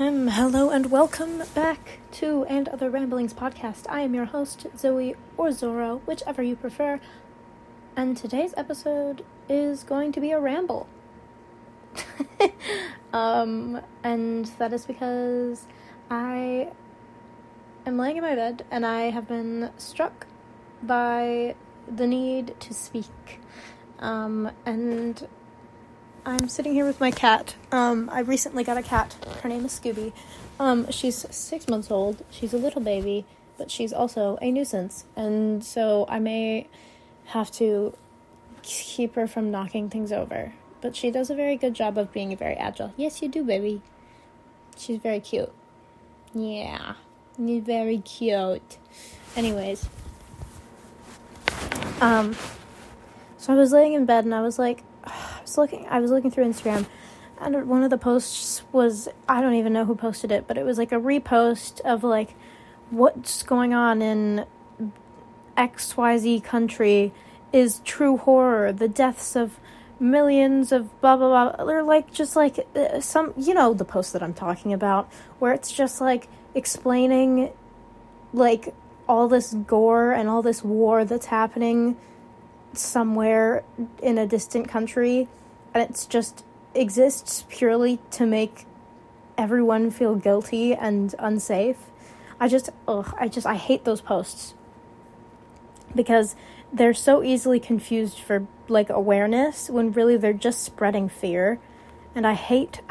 Ahem, hello and welcome back to And Other Ramblings Podcast. I am your host, Zoe, or Zoro, whichever you prefer, and today's episode is going to be a ramble. And that is because I am laying in my bed and I have been struck by the need to speak, and I'm sitting here with my cat. I recently got a cat. Her name is Scooby. She's 6 months old. She's a little baby, but she's also a nuisance. And so I may have to keep her from knocking things over. But she does a very good job of being very agile. Yes, you do, baby. She's very cute. Yeah. You're very cute. Anyways. So I was laying in bed and I was like, I was looking through Instagram, and one of the posts was, I don't even know who posted it, but it was like a repost of like what's going on in XYZ country is true horror, the deaths of millions of blah blah blah, or like just like some, you know, the post that I'm talking about where it's just like explaining like all this gore and all this war that's happening somewhere in a distant country, and it's just exists purely to make everyone feel guilty and unsafe. I hate those posts because they're so easily confused for like awareness when really they're just spreading fear, and I hate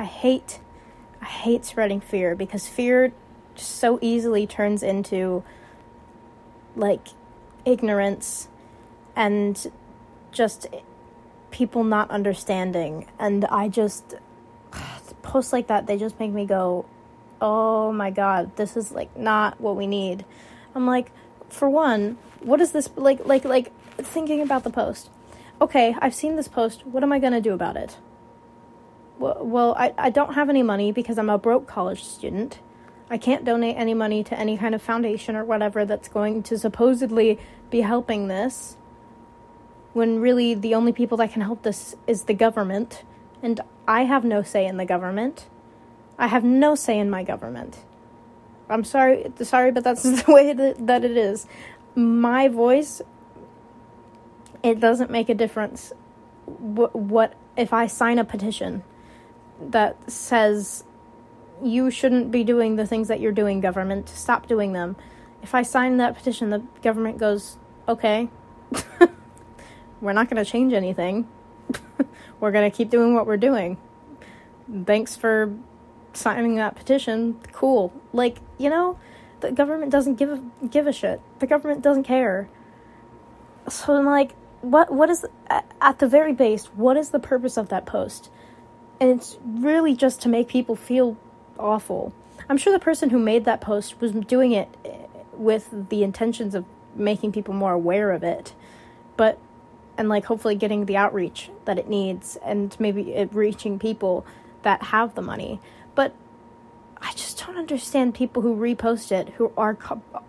spreading fear because fear so easily turns into like ignorance and just people not understanding. And I just, posts like that, they just make me go, oh my god, this is like not what we need. I'm like, for one, what is this, like, thinking about the post. Okay, I've seen this post, what am I gonna do about it? Well, I don't have any money because I'm a broke college student. I can't donate any money to any kind of foundation or whatever that's going to supposedly be helping this, when really the only people that can help this is the government, and I have no say in the government. I have no say in my government. I'm sorry, but that's the way that it is. My voice, it doesn't make a difference. What if I sign a petition that says you shouldn't be doing the things that you're doing, government, stop doing them. If I sign that petition, the government goes, okay, we're not going to change anything. We're going to keep doing what we're doing. Thanks for signing that petition. Cool. Like, you know, the government doesn't give a shit. The government doesn't care. So I'm like, what is, at the very base, what is the purpose of that post? And it's really just to make people feel awful. I'm sure the person who made that post was doing it with the intentions of making people more aware of it. But and like hopefully getting the outreach that it needs, and maybe it reaching people that have the money. But I just don't understand people who repost it, who are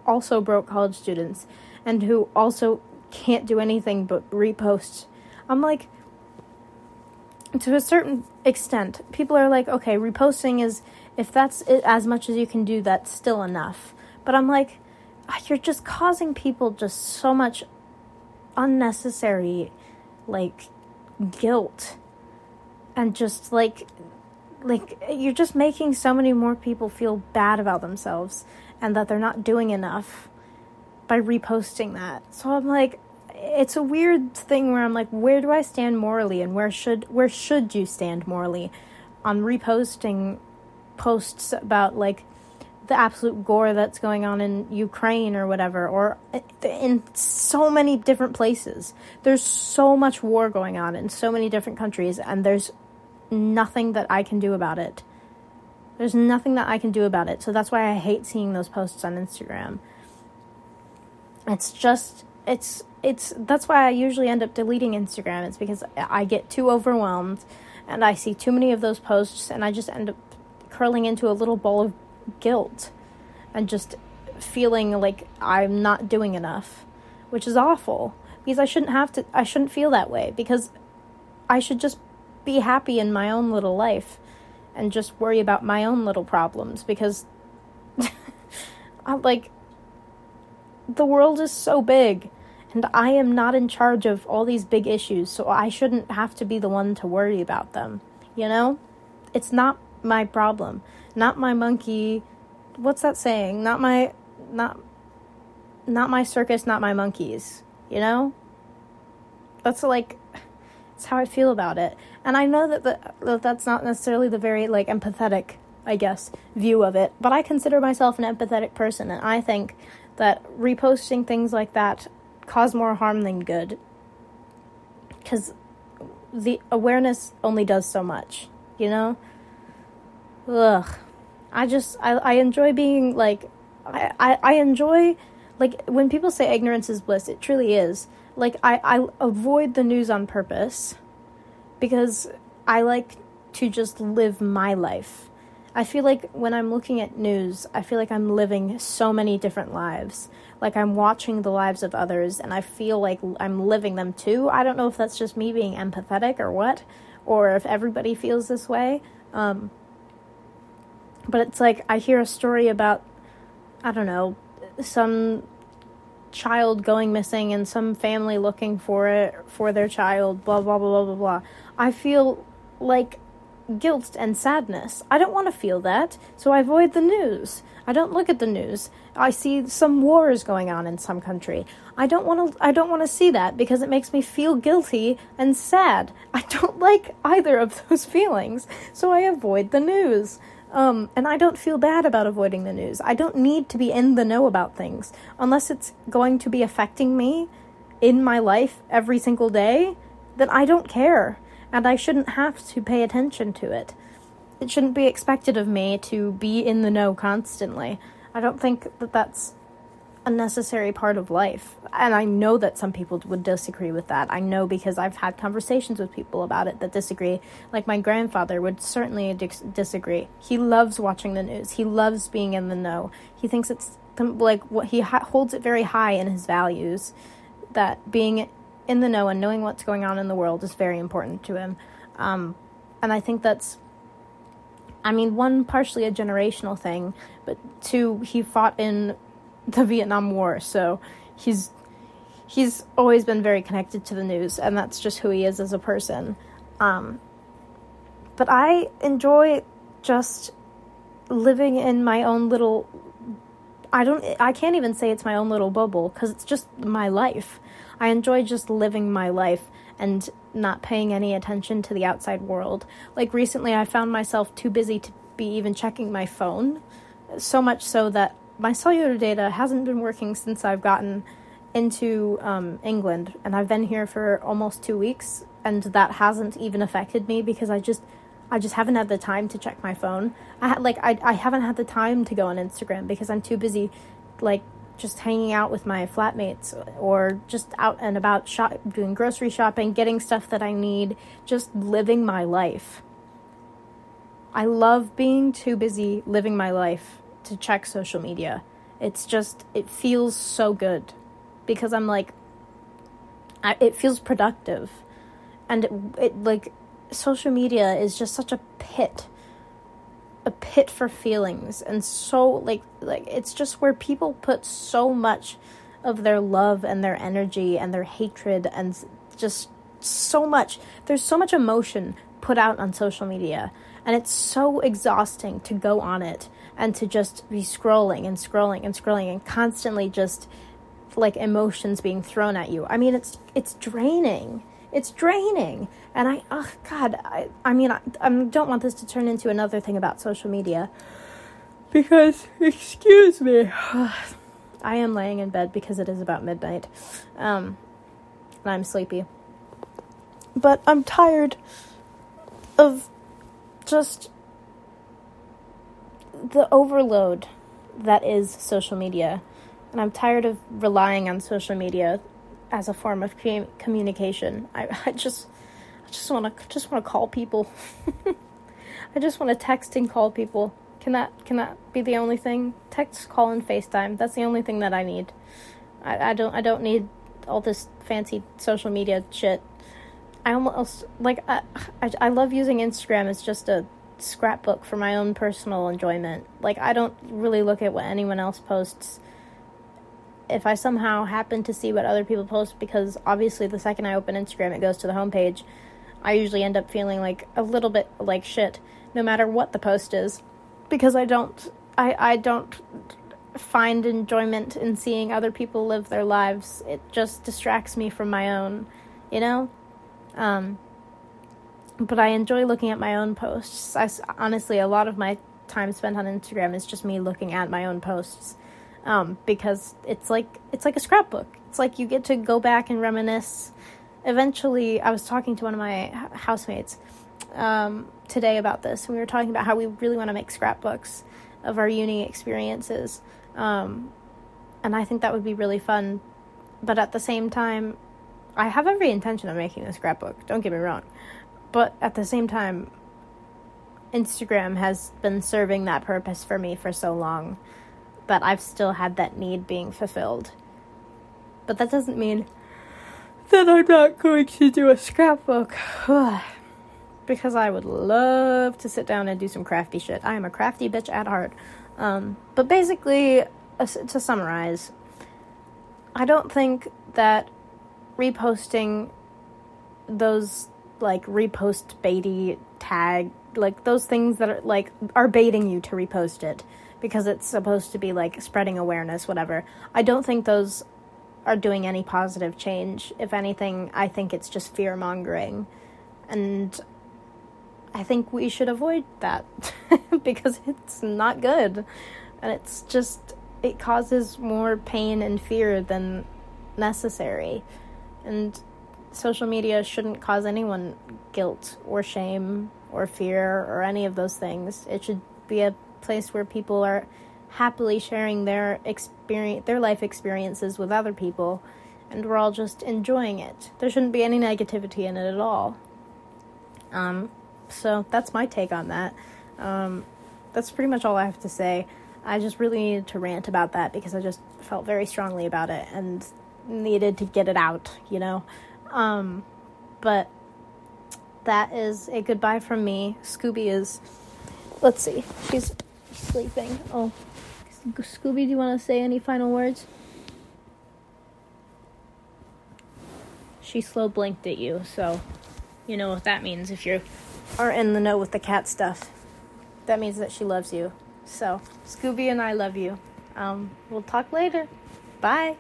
also broke college students, and who also can't do anything but repost. I'm like, to a certain extent, people are like, okay, reposting is, if that's it, as much as you can do, that's still enough. But I'm like, you're just causing people just so much unnecessary like guilt, and just like you're just making so many more people feel bad about themselves and that they're not doing enough by reposting that. So I'm like, it's a weird thing where I'm like, where do I stand morally, and where should you stand morally on reposting posts about like the absolute gore that's going on in Ukraine or whatever, or in so many different places. There's so much war going on in so many different countries, and there's nothing that I can do about it. So that's why I hate seeing those posts on Instagram. That's why I usually end up deleting Instagram. It's because I get too overwhelmed, and I see too many of those posts, and I just end up curling into a little ball of guilt and just feeling like I'm not doing enough, which is awful because I shouldn't feel that way, because I should just be happy in my own little life and just worry about my own little problems, because I'm like, the world is so big and I am not in charge of all these big issues, so I shouldn't have to be the one to worry about them, you know? It's not my problem. Not my monkey. What's that saying? Not my circus, not my monkeys, you know? That's like, that's how I feel about it. And I know that that's not necessarily the very, like, empathetic, I guess, view of it, but I consider myself an empathetic person, and I think that reposting things like that cause more harm than good, because the awareness only does so much, you know? Ugh. I enjoy being, like, I enjoy, like, when people say ignorance is bliss, it truly is. Like, I avoid the news on purpose because I like to just live my life. I feel like when I'm looking at news, I feel like I'm living so many different lives. Like, I'm watching the lives of others, and I feel like I'm living them too. I don't know if that's just me being empathetic or what, or if everybody feels this way. But it's like, I hear a story about, I don't know, some child going missing and some family looking for it, for their child, blah, blah, blah, blah, blah, blah. I feel like guilt and sadness. I don't want to feel that, so I avoid the news. I don't look at the news. I see some wars going on in some country. I don't want to see that because it makes me feel guilty and sad. I don't like either of those feelings, so I avoid the news. And I don't feel bad about avoiding the news. I don't need to be in the know about things unless it's going to be affecting me in my life every single day. Then I don't care, and I shouldn't have to pay attention to it. It shouldn't be expected of me to be in the know constantly. I don't think that that's a necessary part of life. And I know that some people would disagree with that. I know, because I've had conversations with people about it that disagree. Like, my grandfather would certainly disagree. He loves watching the news. He loves being in the know. He thinks it's, like, what he holds it very high in his values, that being in the know and knowing what's going on in the world is very important to him. And I think that's, I mean, one, partially a generational thing, but two, he fought in the Vietnam War, so he's always been very connected to the news, and that's just who he is as a person. But I enjoy just living in my own little, I can't even say it's my own little bubble, because it's just my life. I enjoy just living my life and not paying any attention to the outside world. Like, recently I found myself too busy to be even checking my phone, so much so that my cellular data hasn't been working since I've gotten into England, and I've been here for almost 2 weeks, and that hasn't even affected me because I just haven't had the time to check my phone. I haven't had the time to go on Instagram because I'm too busy, like, just hanging out with my flatmates, or just out and about doing grocery shopping, getting stuff that I need, just living my life. I love being too busy living my life to check social media. It's just, it feels so good, because I'm like, it feels productive, and it like, social media is just such a pit for feelings, and so like it's just where people put so much of their love and their energy and their hatred, and just so much, there's so much emotion put out on social media, and it's so exhausting to go on it and to just be scrolling and scrolling and scrolling, and constantly just, like, emotions being thrown at you. I mean, it's draining. It's draining. And I don't want this to turn into another thing about social media, because, excuse me, I am laying in bed because it is about midnight, and I'm sleepy. But I'm tired of just the overload that is social media, and I'm tired of relying on social media as a form of communication. I just want to call people. I just want to text and call people. Can that be the only thing? Text, call, and FaceTime. That's the only thing that I need. I don't need all this fancy social media shit. I love using Instagram as just a scrapbook for my own personal enjoyment. Like, I don't really look at what anyone else posts. If I somehow happen to see what other people post, because obviously the second I open Instagram, it goes to the homepage, I usually end up feeling like a little bit like shit, no matter what the post is, because I don't find enjoyment in seeing other people live their lives. It just distracts me from my own, you know? But I enjoy looking at my own posts. Honestly, a lot of my time spent on Instagram is just me looking at my own posts, because it's like a scrapbook. It's like you get to go back and reminisce. Eventually, I was talking to one of my housemates today about this, and we were talking about how we really want to make scrapbooks of our uni experiences, and I think that would be really fun. But at the same time, I have every intention of making a scrapbook, don't get me wrong, but at the same time, Instagram has been serving that purpose for me for so long that I've still had that need being fulfilled. But that doesn't mean that I'm not going to do a scrapbook, because I would love to sit down and do some crafty shit. I am a crafty bitch at heart. But basically, to summarize, I don't think that reposting those, like, repost baity tag, like, those things that are, like, are baiting you to repost it, because it's supposed to be, like, spreading awareness, whatever. I don't think those are doing any positive change. If anything, I think it's just fear-mongering. And I think we should avoid that because it's not good, and it's just, it causes more pain and fear than necessary, and social media shouldn't cause anyone guilt or shame or fear or any of those things. It should be a place where people are happily sharing their life experiences with other people, and we're all just enjoying it. There shouldn't be any negativity in it at all. So that's my take on that. That's pretty much all I have to say. I just really needed to rant about that because I just felt very strongly about it and needed to get it out, you know? But that is a goodbye from me. Scooby is, let's see, she's sleeping. Oh, Scooby, do you want to say any final words? She slow blinked at you, so you know what that means if you are in the know with the cat stuff. That means that she loves you. So, Scooby and I love you. We'll talk later. Bye.